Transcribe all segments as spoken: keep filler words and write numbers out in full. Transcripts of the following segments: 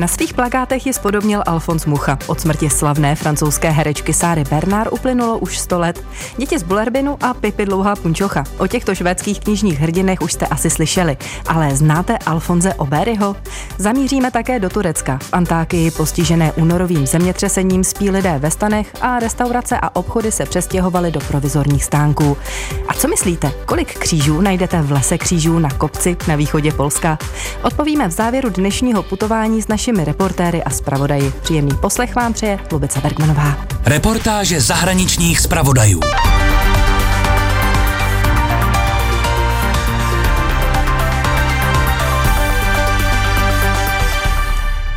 Na svých plakátech ji spodobnil Alfons Mucha. Od smrti slavné francouzské herečky Sary Bernard uplynulo už sto let. Děti z Bullerbinu a Pipi dlouhá punčocha. O těchto švédských knižních hrdinech už jste asi slyšeli, ale znáte Alfonse Oberyho? Zamíříme také do Turecka. V Antákii postižené únorovým zemětřesením spí lidé ve stanech a restaurace a obchody se přestěhovaly do provizorních stánků. A co myslíte, kolik křížů najdete v lese křížů na kopci na východě Polska? Odpovíme v závěru dnešního putování s našimi reportéry a zpravodaji. Příjemný poslech vám přeje Lubice Bergmanová. Reportáže zahraničních zpravodajů.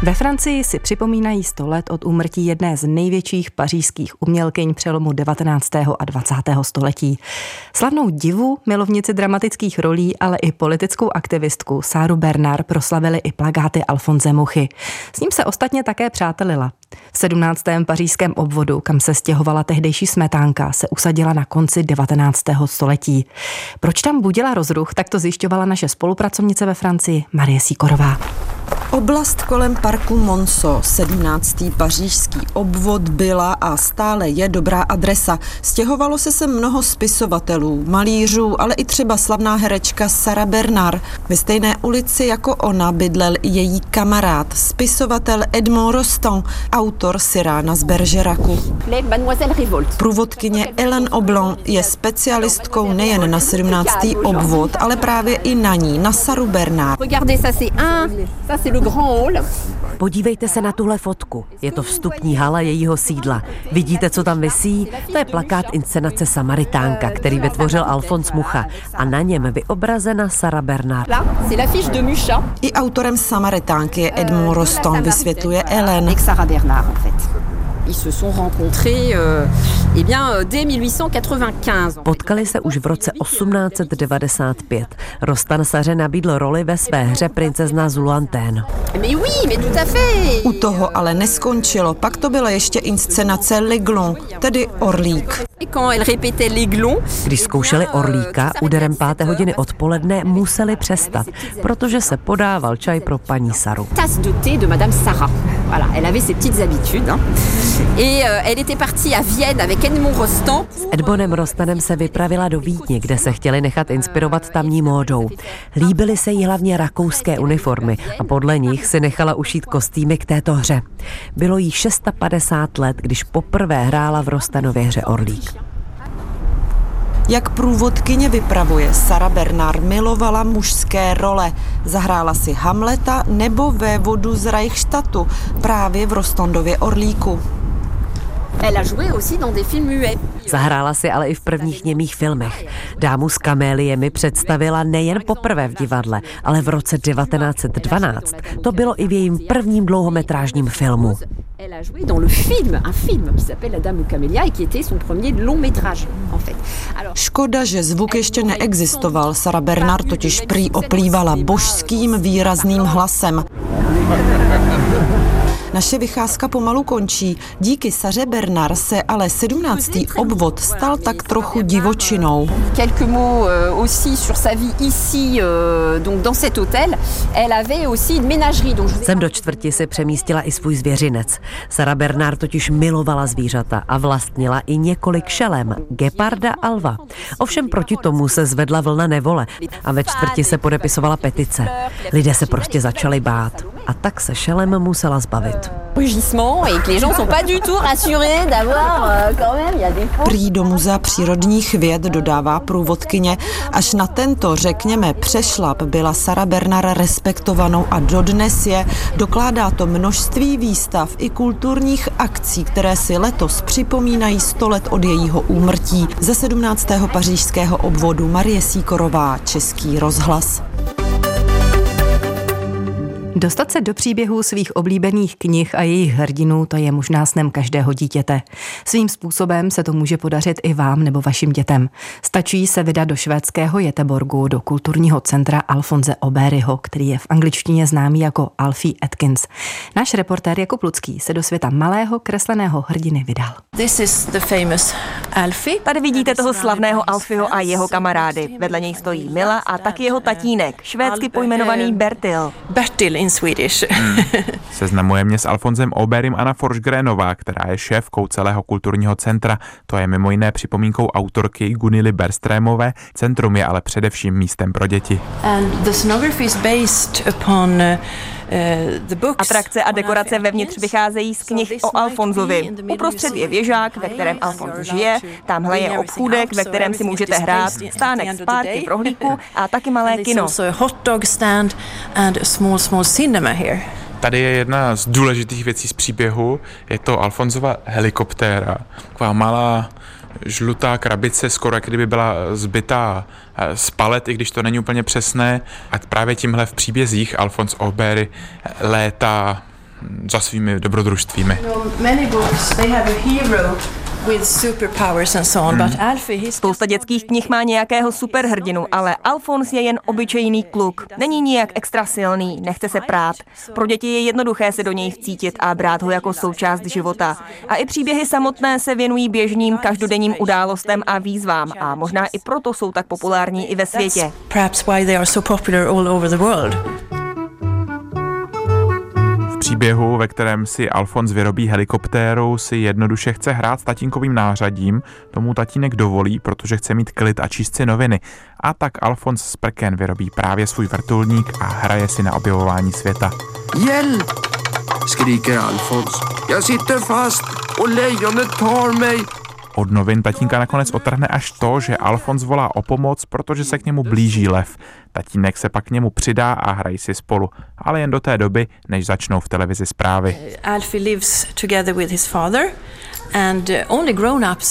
Ve Francii si připomínají sto let od úmrtí jedné z největších pařížských umělkyň přelomu devatenáctého a dvacátého století. Slavnou divu, milovnici dramatických rolí, ale i politickou aktivistku Saru Bernard proslavili i plakáty Alfonse Muchy. S ním se ostatně také přátelila. V sedmnáctém pařížském obvodu, kam se stěhovala tehdejší Smetánka, se usadila na konci devatenáctého století. Proč tam budila rozruch, tak to zjišťovala naše spolupracovnice ve Francii Marie Sýkorová. Oblast kolem parku Monceau, sedmnáctý pařížský obvod, byla a stále je dobrá adresa. Stěhovalo se sem mnoho spisovatelů, malířů, ale i třeba slavná herečka Sara Bernard. Ve stejné ulici jako ona bydlel její kamarád, spisovatel Edmond Rostand, autor Cyrána z Bergeracu. Průvodkyně Hélène Oblon je specialistkou nejen na sedmnáctý obvod, ale právě i na ní, na Saru Bernard. Podívejte se na tuhle fotku. Je to vstupní hala jejího sídla. Vidíte, co tam visí? To je plakát inscenace Samaritánka, který vytvořil Alfons Mucha. A na něm vyobrazena Sara Bernard. I autorem Samaritánky je Edmond Rostand, vysvětluje Hélène. Potkali se už v roce osmnáct devadesát pět. Rostand Saře nabídl roli ve své hře Princezna Zulantén. U toho ale neskončilo, pak to byla ještě inscenace L'Aiglon, tedy Orlík. Když zkoušeli Orlíka, úderem páté hodiny odpoledne museli přestat, protože se podával čaj pro paní Saru. S Edmonem Rostandem se vypravila do Vídně, kde se chtěli nechat inspirovat tamní módou. Líbily se jí hlavně rakouské uniformy a podle nich si nechala ušít kostýmy k této hře. Bylo jí padesát šest let, když poprvé hrála v Rostandově hře Orlík. Jak průvodkyně vypravuje, Sara Bernard milovala mužské role. Zahrála si Hamleta nebo vévodu z Reichstatu, právě v Rostandově Orlíku. Zahrála si ale i v prvních němých filmech. Dámu s kaméliemi představila nejen poprvé v divadle, ale v roce devatenáct dvanáct. To bylo i v jejím prvním dlouhometrážním filmu. Elle a joué dans le film, un film qui s'appelle La Dame aux Camélias et qui était son premier long métrage en fait. Alors, škoda, že zvuk ještě neexistoval. Sara Bernard totiž prý oplývala božským výrazným hlasem. Naše vycházka pomalu končí. Díky Saře Bernard se ale sedmnáctý obvod stal tak trochu divočinou. Quelques mots aussi sur sa vie ici donc dans cet hôtel, elle avait aussi une ménagerie. Sem do čtvrti se přemístila i svůj zvěřinec. Sara Bernard totiž milovala zvířata a vlastnila i několik šelem, geparda, alva. Ovšem proti tomu se zvedla vlna nevole a ve čtvrti se podepisovala petice. Lidé se prostě začali bát a tak se šelem musela zbavit. Prý do muzea přírodních věd, dodává průvodkyně, až na tento, řekněme, přešlap byla Sara Bernard respektovanou a dodnes je. Dokládá to množství výstav i kulturních akcí, které si letos připomínají sto let od jejího úmrtí. Ze sedmnáctého pařížského obvodu Marie Sýkorová, Český rozhlas. Dostat se do příběhů svých oblíbených knih a jejich hrdinů, to je možná snem každého dítěte. Svým způsobem se to může podařit i vám nebo vašim dětem. Stačí se vydat do švédského Göteborgu, do kulturního centra Alfonse Oberyho, který je v angličtině známý jako Alfie Atkins. Náš reportér Jakub Lucký se do světa malého kresleného hrdiny vydal. This is the famous Alfie. Tady vidíte toho slavného Alfieho a jeho kamarády. Vedle něj stojí Mila a taky jeho tatínek, švédsky pojmenovaný Bertil. Bertil. in Swedish. Hmm. Seznamuje mě s Alfonsem Åbergem Anna Forsgrenová, která je šéfkou celého kulturního centra. To je mimo jiné připomínkou autorky Gunily Berstrémové. Centrum je ale především místem pro děti. And the scenography is based upon atrakce a dekorace vevnitř vycházejí z knih o Alfonsovi. Uprostřed je věžák, ve kterém Alfons žije, tamhle je obchůdek, ve kterém si můžete hrát, stánek s párky v rohlíku a taky malé kino. Tady je jedna z důležitých věcí z příběhu, je to Alfonsova helikoptéra. Taková malá žlutá krabice, skoro jak kdyby byla zbytá z palet, i když to není úplně přesné. A právě tímhle v příbězích Alfons Åberg létá za svými dobrodružstvími. Hmm. Spousta dětských knih má nějakého superhrdinu, ale Alfons je jen obyčejný kluk. Není nijak extra silný, nechce se prát. Pro děti je jednoduché se do něj vcítit a brát ho jako součást života. A i příběhy samotné se věnují běžným každodenním událostem a výzvám a možná i proto jsou tak populární i ve světě. Příběhu, ve kterém si Alfons vyrobí helikoptéru, si jednoduše chce hrát s tatínkovým nářadím, tomu tatínek dovolí, protože chce mít klid a číst si noviny. A tak Alfons z prken vyrobí právě svůj vrtulník a hraje si na objevování světa. Jel, skříkne Alfons, já sitter fast och lejonet tar mig. Od novin tatínka nakonec otrhne až to, že Alfons volá o pomoc, protože se k němu blíží lev. Tatínek se pak k němu přidá a hrají si spolu, ale jen do té doby, než začnou v televizi zprávy.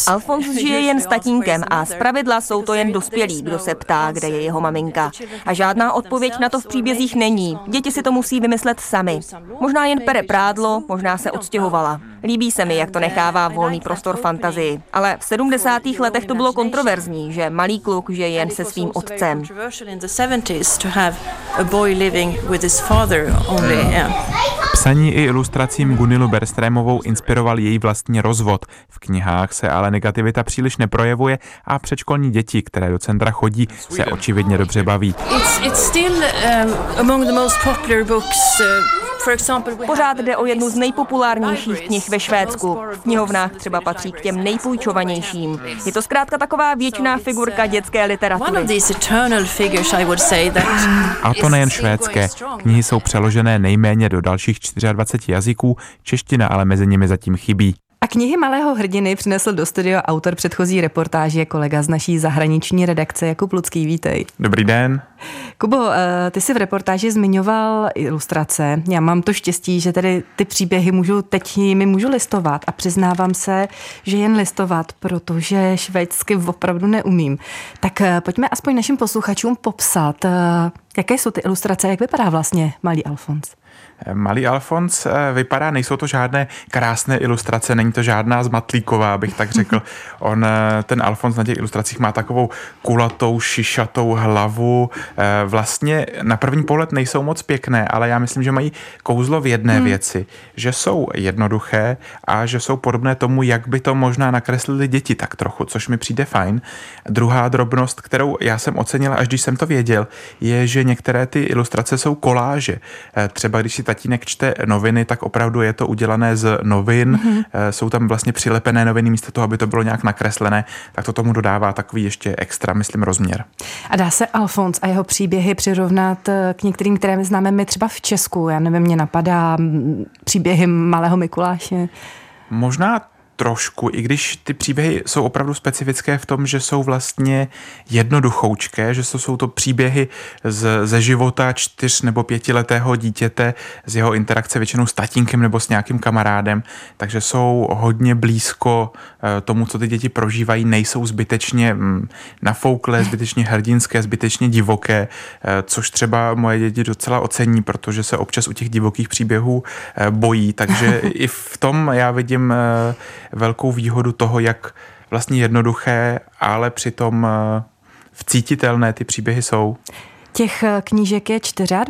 Alfons žije jen s tatínkem a zpravidla jsou to jen dospělí, kdo se ptá, kde je jeho maminka. A žádná odpověď na to v příbězích není. Děti si to musí vymyslet sami. Možná jen pere prádlo, možná se odstěhovala. Líbí se mi, jak to nechává volný prostor fantazii. Ale v sedmdesátých letech to bylo kontroverzní, že malý kluk žije jen se svým otcem. Psaní i ilustracím Gunilu Berstrémovou inspiroval její vlastní rozvod. V knihách se ale negativita příliš neprojevuje a předškolní děti, které do centra chodí, se očividně dobře baví. Pořád jde o jednu z nejpopulárnějších knih ve Švédsku. V knihovnách třeba patří k těm nejpůjčovanějším. Je to zkrátka taková věčná figurka dětské literatury. A to nejen švédské. Knihy jsou přeložené nejméně do dalších dvacet čtyři jazyků, čeština ale mezi nimi zatím chybí. A knihy malého hrdiny přinesl do studia autor předchozí reportáže, kolega z naší zahraniční redakce Jakub Lucký. Vítej. Dobrý den. Kubo, ty jsi v reportáži zmiňoval ilustrace. Já mám to štěstí, že tady ty příběhy můžu teď jimi můžu listovat a přiznávám se, že jen listovat, protože švédsky opravdu neumím. Tak pojďme aspoň našim posluchačům popsat, jaké jsou ty ilustrace, jak vypadá vlastně malý Alfons. Malý Alfons vypadá, nejsou to žádné krásné ilustrace, není to žádná zmatlíková, bych tak řekl. On, ten Alfons na těch ilustracích má takovou kulatou, šišatou hlavu. Vlastně na první pohled nejsou moc pěkné, ale já myslím, že mají kouzlo v jedné hmm. věci, že jsou jednoduché a že jsou podobné tomu, jak by to možná nakreslili děti tak trochu, což mi přijde fajn. Druhá drobnost, kterou já jsem ocenila, až když jsem to věděl, je, že některé ty ilustrace jsou koláže. Třeba když si tatínek čte noviny, tak opravdu je to udělané z novin, mm-hmm. jsou tam vlastně přilepené noviny místo toho, aby to bylo nějak nakreslené, tak to tomu dodává takový ještě extra, myslím, rozměr. A dá se Alfons a jeho příběhy přirovnat k některým, které my známe my třeba v Česku? Já nevím, mě napadá příběhy Malého Mikuláše. Možná trošku, i když ty příběhy jsou opravdu specifické v tom, že jsou vlastně jednoduchoučké, že to jsou to příběhy z, ze života čtyř nebo pětiletého dítěte, z jeho interakce většinou s tatínkem nebo s nějakým kamarádem, takže jsou hodně blízko tomu, co ty děti prožívají, nejsou zbytečně nafouklé, zbytečně hrdinské, zbytečně divoké, což třeba moje děti docela ocení, protože se občas u těch divokých příběhů bojí, takže i v tom já vidím velkou výhodu toho, jak vlastně jednoduché, ale přitom vcítitelné ty příběhy jsou. Těch knížek je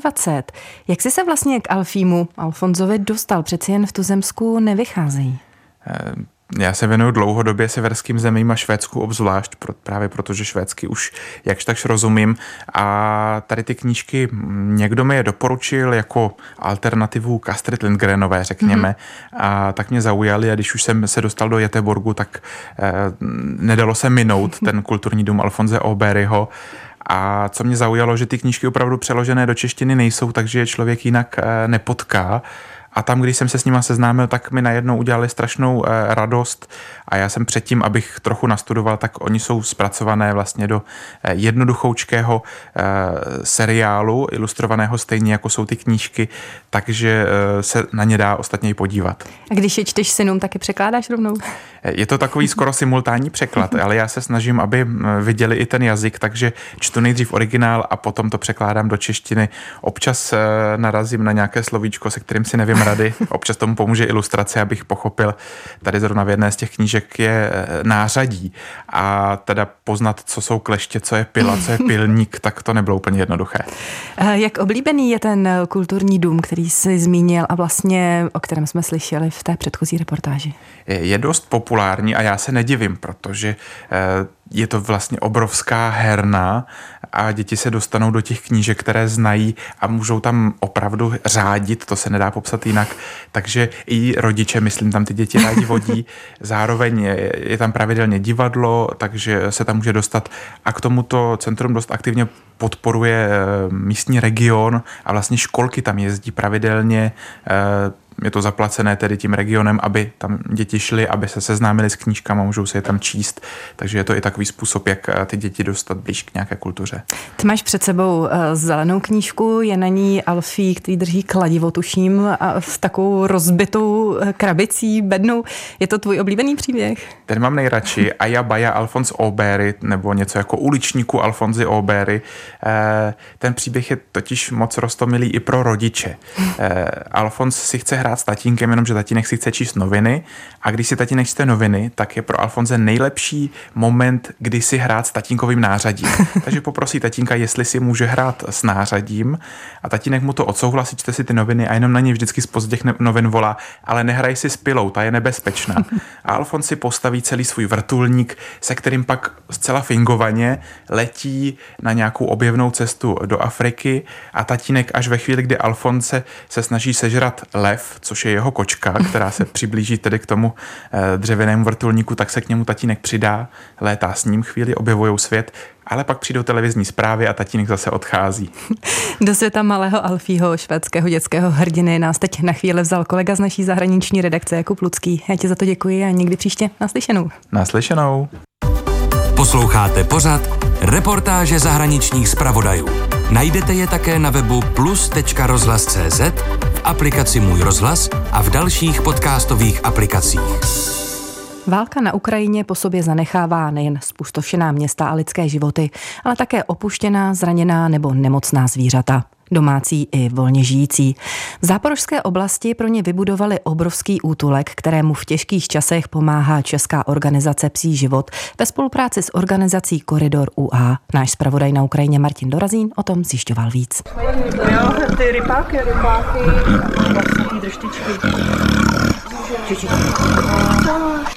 dvacet čtyři. Jak jsi se vlastně k Alfímu Alfonsovi dostal? Přeci jen v tuzemsku nevycházejí. Já se věnuju dlouhodobě severským zemím a Švédsku obzvlášť, právě protože švédsky už jakž takž rozumím. A tady ty knížky někdo mi je doporučil jako alternativu k Astrid Lindgrenové, řekněme. Mm-hmm. A tak mě zaujaly a když už jsem se dostal do Göteborgu, tak eh, nedalo se minout ten kulturní dům Alfonse Auberyho. A co mě zaujalo, že ty knížky opravdu přeložené do češtiny nejsou, takže je člověk jinak eh, nepotká. A tam, když jsem se s nima seznámil, tak mi najednou udělali strašnou eh, radost a já jsem předtím, abych trochu nastudoval, tak oni jsou zpracované vlastně do eh, jednoduchoučkého eh, seriálu, ilustrovaného stejně jako jsou ty knížky, takže eh, se na ně dá ostatně i podívat. A když je čteš synům, tak je překládáš rovnou? Je to takový skoro simultánní překlad, ale já se snažím, aby viděli i ten jazyk, takže čtu nejdřív originál a potom to překládám do češtiny. Občas eh, narazím na nějaké slovíčko, se kterým si nevím rady. Občas tomu pomůže ilustrace, abych pochopil. Tady zrovna v jedné z těch knížek je nářadí a teda poznat, co jsou kleště, co je pila, co je pilník, tak to nebylo úplně jednoduché. Jak oblíbený je ten kulturní dům, který jsi zmínil a vlastně o kterém jsme slyšeli v té předchozí reportáži? Je dost populární a já se nedivím, protože je to vlastně obrovská herna a děti se dostanou do těch knížek, které znají a můžou tam opravdu řádit, to se nedá popsat jinak, takže i rodiče, myslím, tam ty děti rádi vodí, zároveň je tam pravidelně divadlo, takže se tam může dostat a k tomuto centrum dost aktivně podporuje místní region a vlastně školky tam jezdí pravidelně. Je to zaplacené tedy tím regionem, aby tam děti šly, aby se seznámili s knížkama, můžou se je tam číst. Takže je to i takový způsob, jak ty děti dostat blíž k nějaké kultuře. Ty máš před sebou zelenou knížku, je na ní Alfík, který drží kladivo, tuším, a v takovou rozbitou krabicí, bednou. Je to tvůj oblíbený příběh? Ten mám nejradši. Aja Baja Alfons Aubery, nebo něco jako uličníku Alfonsy Aubery. Ten příběh je totiž moc roztomilý i pro rodiče. Alfons si chce hrát s tatínkem, jenomže tatínek si chce číst noviny a když si tatínek čte noviny, tak je pro Alfonse nejlepší moment, kdy si hrát s tatínkovým nářadím. Takže poprosí tatínka, jestli si může hrát s nářadím a tatínek mu to odsouhlasí, čte si ty noviny a jenom na něj vždycky z těch novin volá, ale nehraj si s pilou, ta je nebezpečná. A Alfons si postaví celý svůj vrtulník, se kterým pak zcela fingovaně letí na nějakou objevnou cestu do Afriky a tatínek až ve chvíli, kdy Alfonse se snaží sežrat lev, což je jeho kočka, která se přiblíží tedy k tomu dřevěnému vrtulníku, tak se k němu tatínek přidá, létá s ním chvíli, objevujou svět, ale pak přijdou televizní zprávy a tatínek zase odchází. Do světa malého Alfího, švédského dětského hrdiny, nás teď na chvíli vzal kolega z naší zahraniční redakce Jakub Lucký. Já ti za to děkuji a někdy příště naslyšenou. Naslyšenou. Posloucháte pořad Reportáže zahraničních zpravodajů. Najdete je také na webu plus tečka rozhlas tečka cé zet, v aplikaci Můj rozhlas a v dalších podcastových aplikacích. Válka na Ukrajině po sobě zanechává nejen zpustošená města a lidské životy, ale také opuštěná, zraněná nebo nemocná zvířata, domácí i volně žijící. V záporožské oblasti pro ně vybudovali obrovský útulek, kterému v těžkých časech pomáhá česká organizace Psí život ve spolupráci s organizací Koridor U A. Náš zpravodaj na Ukrajině Martin Dorazín o tom zjišťoval víc. Jo, ty rybáky, rybáky, ty deštičky.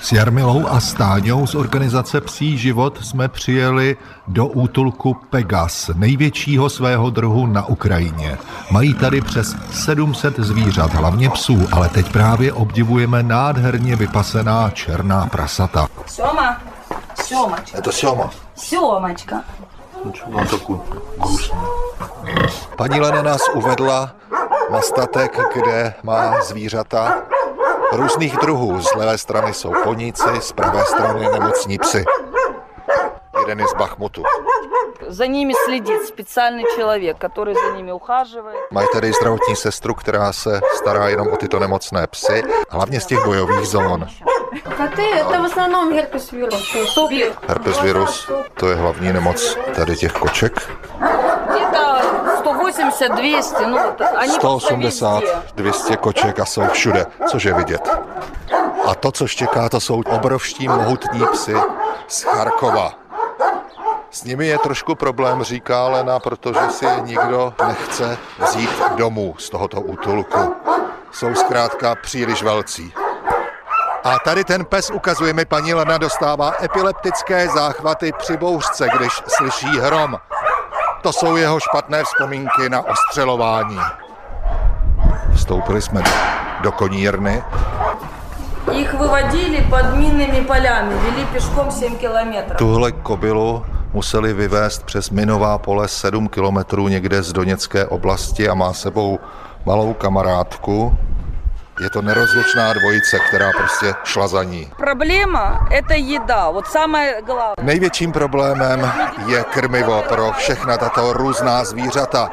S Jarmilou a Stáňou z organizace Psí život jsme přijeli do útulku Pegas, největšího svého druhu na Ukrajině. Mají tady přes sedm set zvířat, hlavně psů, ale teď právě obdivujeme nádherně vypasená černá prasata. Soma, somačka. Je to soma. Somačka. Mám takovou hrusnou. Paní Lena nás uvedla na statek, kde má zvířata různých druhů. Z levé strany jsou koníci, z pravé strany nemocní psy. Jeden je z Bachmutu. Za nimi sledí speciální člověk, který za nimi ucházuje. Mají tady zdravotní sestru, která se stará jenom o tyto nemocné psy, hlavně z těch bojových zón. Koty, to v osnovnom herpes virus. Herpes virus, to je hlavní nemoc tady těch koček. sto osmdesát, dvě stě, no, sto osmdesát, dvě stě koček a jsou všude, což je vidět. A to, co čeká, to jsou obrovští mohutní psy z Charkova. S nimi je trošku problém, říká Lena, protože si nikdo nechce vzít domů z tohoto útulku. Jsou zkrátka příliš velcí. A tady ten pes, ukazuje mi paní Lena, dostává epileptické záchvaty při bouřce, když slyší hrom. To jsou jeho špatné vzpomínky na ostřelování. Vstoupili jsme do konírny. Jich vyvodili pod minnými polyami, veli pěškom sedm kilometrů. Tuhle kobylu museli vyvést přes minová pole sedm kilometrů někde z Doněcké oblasti a má sebou malou kamarádku. Je to nerozlučná dvojice, která prostě šla za ní. Probléma je jídla, to samé hlavné. Největším problémem je krmivo pro všechna tato různá zvířata.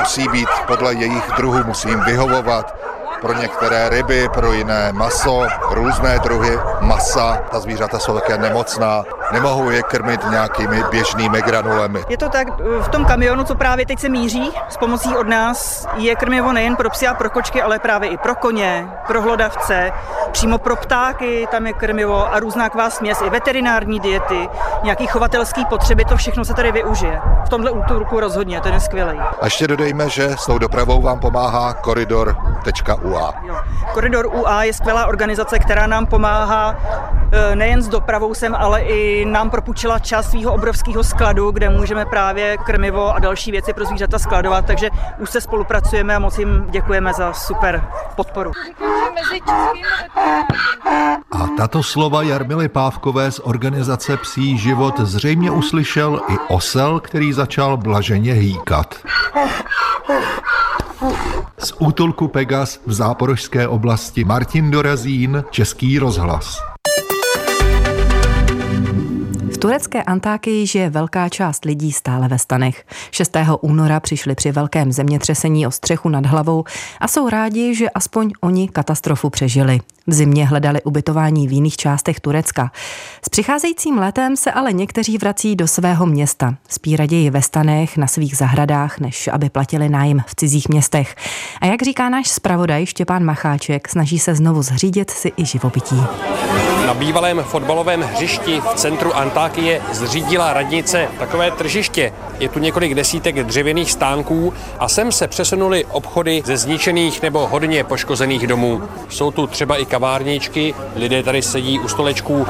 Musí být podle jejich druhu, musí jim vyhovovat. Pro některé ryby, pro jiné maso, různé druhy masa. Ta zvířata jsou také nemocná, nemohou je krmit nějakými běžnými granulemi. Je to tak, v tom kamionu, co právě teď se míří, s pomocí od nás je krmivo nejen pro psy a pro kočky, ale právě i pro koně, pro hlodavce, přímo pro ptáky, tam je krmivo a různá kvás směs, i veterinární diety, nějaký chovatelský potřeby, to všechno se tady využije. V tomhle útulku rozhodně, ten je skvělý. A ještě dodejme, že s tou dopravou vám pomáhá koridor tečka u a. Koridor U A je skvělá organizace, která nám pomáhá nejen s dopravou sem, ale i nám propůjčila část svého obrovského skladu, kde můžeme právě krmivo a další věci pro zvířata skladovat, takže už se spolupracujeme a moc jim děkujeme za super podporu. A tato slova Jarmily Pávkové z organizace Psí život zřejmě uslyšel i osel, který začal blaženě hýkat. Z útulku Pegas v záporožské oblasti Martin Dorazín, Český rozhlas. V turecké Antákii žije velká část lidí stále ve stanech. šestého února přišli při velkém zemětřesení o střechu nad hlavou a jsou rádi, že aspoň oni katastrofu přežili. V zimě hledali ubytování v jiných částech Turecka. S přicházejícím létem se ale někteří vrací do svého města. Spí raději ve stanech, na svých zahradách, než aby platili nájem v cizích městech. A jak říká náš zpravodaj Štěpán Macháček, snaží se znovu zřídit si i živobytí. Na bývalém fotbalovém hřišti v centru Antákie zřídila radnice takové tržiště. Je tu několik desítek dřevěných stánků a sem se přesunuli obchody ze zničených nebo hodně poškozených domů. Jsou tu třeba i kavárničky, lidé tady sedí u stolečků.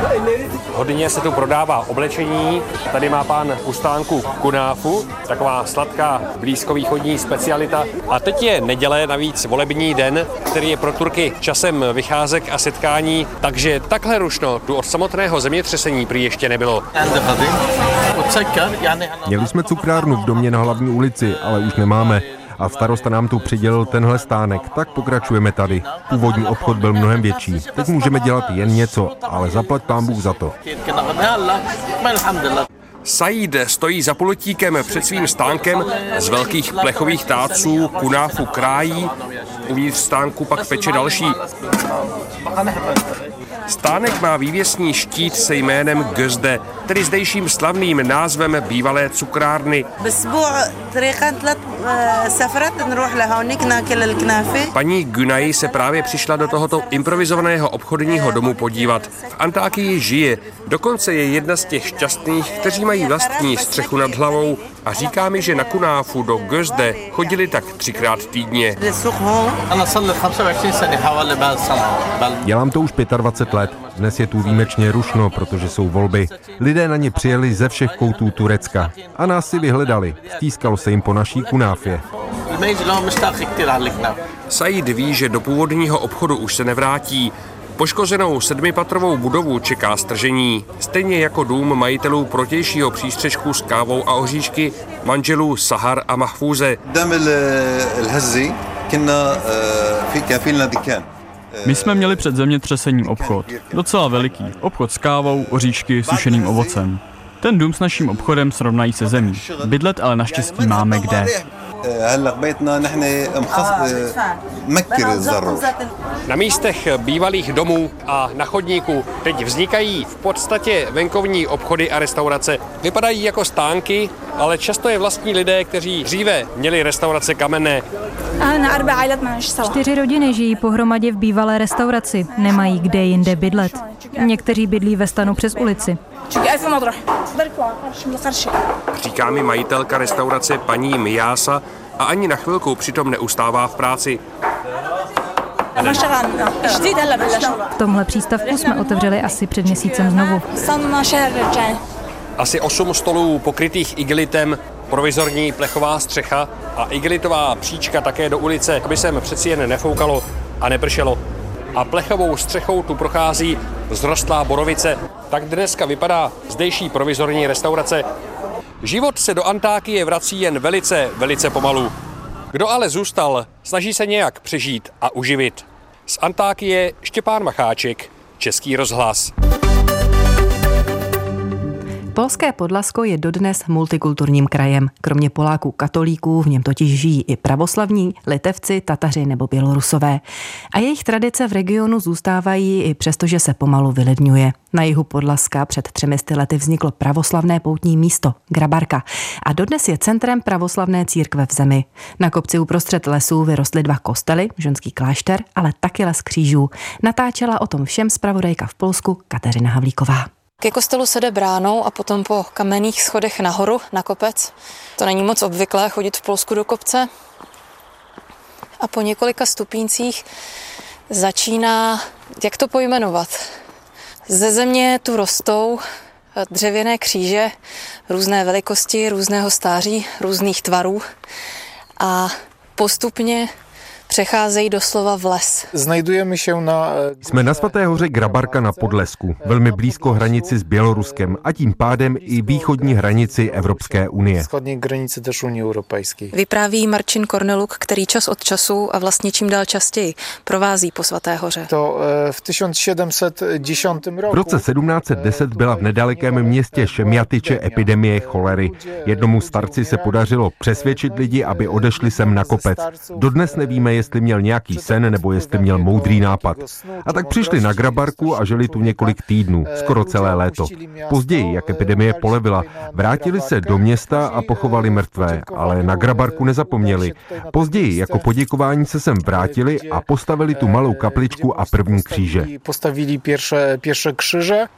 Hodně se tu prodává oblečení. Tady má pán u stánku kunáfu, taková sladká blízkovýchodní specialita. A teď je neděle, navíc volební den, který je pro Turky časem vycházek a setkání, takže takhle rušno tu od samotného zemětřesení prý ještě nebylo. Měli jsme cukrárnu v domě na hlavní ulici, ale už nemáme. A starosta nám tu přidělil tenhle stánek, tak pokračujeme tady. Původní obchod byl mnohem větší. Teď můžeme dělat jen něco, ale zaplať pán Bůh za to. Said stojí za polotíkem před svým stánkem, z velkých plechových táců kunáfu krájí, uvnitř stánku pak peče další. Stánek má vývěsní štít se jménem Gözde, tedy zdejším slavným názvem bývalé cukrárny. Paní Günay se právě přišla do tohoto improvizovaného obchodního domu podívat. V Antákii žije, dokonce je jedna z těch šťastných, kteří mají vlastní střechu nad hlavou a říká mi, že na kunáfu do Gözde chodili tak třikrát týdně. Dělám to už dvacet pět let. Dnes je tu výjimečně rušno, protože jsou volby. Lidé na ně přijeli ze všech koutů Turecka a nás si vyhledali. Stískalo se jim po naší kunáfě. Said ví, že do původního obchodu už se nevrátí. Poškozenou sedmipatrovou budovu čeká stržení. Stejně jako dům majitelů protějšího přístřešku s kávou a oříšky, manželů Sahar a Mahfouze. My jsme měli před zemětřesením obchod. Docela veliký. Obchod s kávou, oříšky, sušeným ovocem. Ten dům s naším obchodem srovnají se zemí. Bydlet ale naštěstí máme kde. Na místech bývalých domů a na chodníku teď vznikají v podstatě venkovní obchody a restaurace. Vypadají jako stánky, ale často je vlastní lidé, kteří dříve měli restaurace kamenné. Čtyři rodiny žijí pohromadě v bývalé restauraci, nemají kde jinde bydlet. Někteří bydlí ve stanu přes ulici. Říká mi majitelka restaurace paní Mijása a ani na chvilku přitom neustává v práci. V tomhle přístavku jsme otevřeli asi před měsícem znovu. Asi osm stolů pokrytých igelitem, provizorní plechová střecha a igelitová příčka také do ulice, aby sem přeci jen nefoukalo a nepršelo. A plechovou střechou tu prochází vzrostlá borovice. Tak dneska vypadá zdejší provizorní restaurace. Život se do Antákie vrací jen velice, velice pomalu. Kdo ale zůstal, snaží se nějak přežít a uživit. Z Antákie Štěpán Macháček, Český rozhlas. Polské Podlasko je dodnes multikulturním krajem. Kromě Poláků katolíků v něm totiž žijí i pravoslavní, Litevci, Tataři nebo Bělorusové. A jejich tradice v regionu zůstávají i přestože se pomalu vylidňuje. Na jihu Podlaska před třemi sty lety vzniklo pravoslavné poutní místo Grabarka a dodnes je centrem pravoslavné církve v zemi. Na kopci uprostřed lesů vyrostly dva kostely, ženský klášter, ale taky les křížů. Natáčela o tom všem zpravodajka v Polsku Kateřina Havlíková. Ke kostelu se jde bránou a potom po kamenných schodech nahoru na kopec. To není moc obvyklé chodit v Polsku do kopce. A po několika stupíncích začíná, jak to pojmenovat, ze země tu rostou dřevěné kříže různé velikosti, různého stáří, různých tvarů a postupně přecházejí doslova v les. Na... Jsme na svaté hoře Grabarka na Podlesku, velmi blízko hranici s Běloruskem a tím pádem i východní hranici Evropské unie. Vypráví Marcin Korneluk, který čas od času a vlastně čím dál častěji provází po svaté hoře. V roce sedmnáct set deset byla v nedalekém městě Šemjatyče epidemie cholery. Jednomu starci se podařilo přesvědčit lidi, aby odešli sem na kopec. Dodnes nevíme, jestli měl nějaký sen nebo jestli měl moudrý nápad. A tak přišli na Grabarku a žili tu několik týdnů, skoro celé léto. Později, jak epidemie polevila, vrátili se do města a pochovali mrtvé, ale na Grabarku nezapomněli. Později jako poděkování se sem vrátili a postavili tu malou kapličku a první kříže.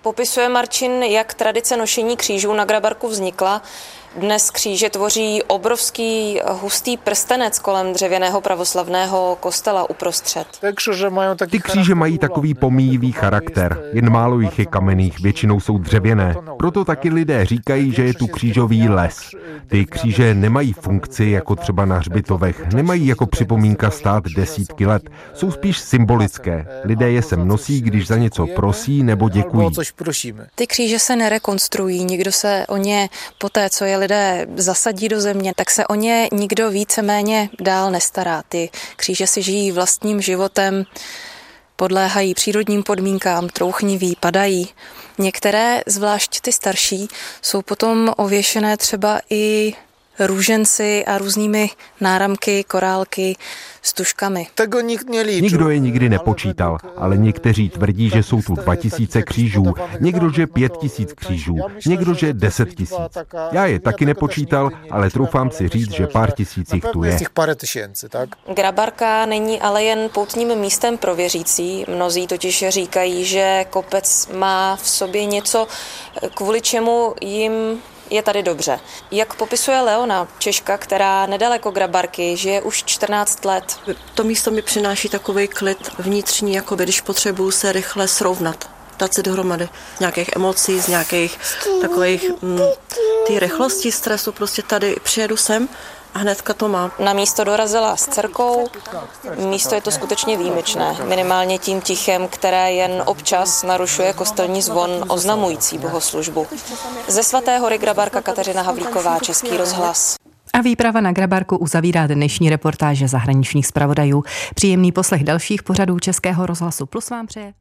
Popisuje Marcin, jak tradice nošení křížů na Grabarku vznikla. Dnes kříže tvoří obrovský hustý prstenec kolem dřevěného pravoslavného kostela uprostřed. Ty kříže mají takový pomíjivý charakter, jen málo jich je kamenných, většinou jsou dřevěné. Proto taky lidé říkají, že je tu křížový les. Ty kříže nemají funkci jako třeba na hřbitovech, nemají jako připomínka stát desítky let. Jsou spíš symbolické. Lidé je sem nosí, když za něco prosí nebo děkují. Ty kříže se nerekonstruují, nikdo se o ně poté, co je lidé zasadí do země, tak se o ně nikdo víceméně dál nestará. Ty kříže si žijí vlastním životem, podléhají přírodním podmínkám, trouchniví, padají. Některé, zvlášť ty starší, jsou potom ověšené třeba i růženci a různými náramky, korálky s tužkami. Nikdo je nikdy nepočítal, ale někteří tvrdí, že jsou tu dva tisíce křížů, někdo, že pět tisíc křížů, někdo, že deset tisíc. Já je taky nepočítal, ale troufám si říct, že pár tisíc jich tu je. Grabarka není ale jen poutním místem pro věřící. Mnozí totiž říkají, že kopec má v sobě něco, kvůli čemu jim je tady dobře. Jak popisuje Leona, Češka, která nedaleko Grabarky žije už čtrnáct let. To místo mi přináší takový klid vnitřní, jako když potřebuju se rychle srovnat, dát se dohromady z nějakých emocí, z nějakých takových m, ty rychlostí, stresu, prostě tady přijedu sem a hnedka to mám. Na místo dorazila s dcerkou, místo je to skutečně výjimečné, minimálně tím tichem, které jen občas narušuje kostelní zvon oznamující bohoslužbu. Ze svaté hory Grabarka Kateřina Havlíková, Český rozhlas. A výprava na Grabarku uzavírá dnešní reportáže zahraničních zpravodajů. Příjemný poslech dalších pořadů Českého rozhlasu Plus vám přeje.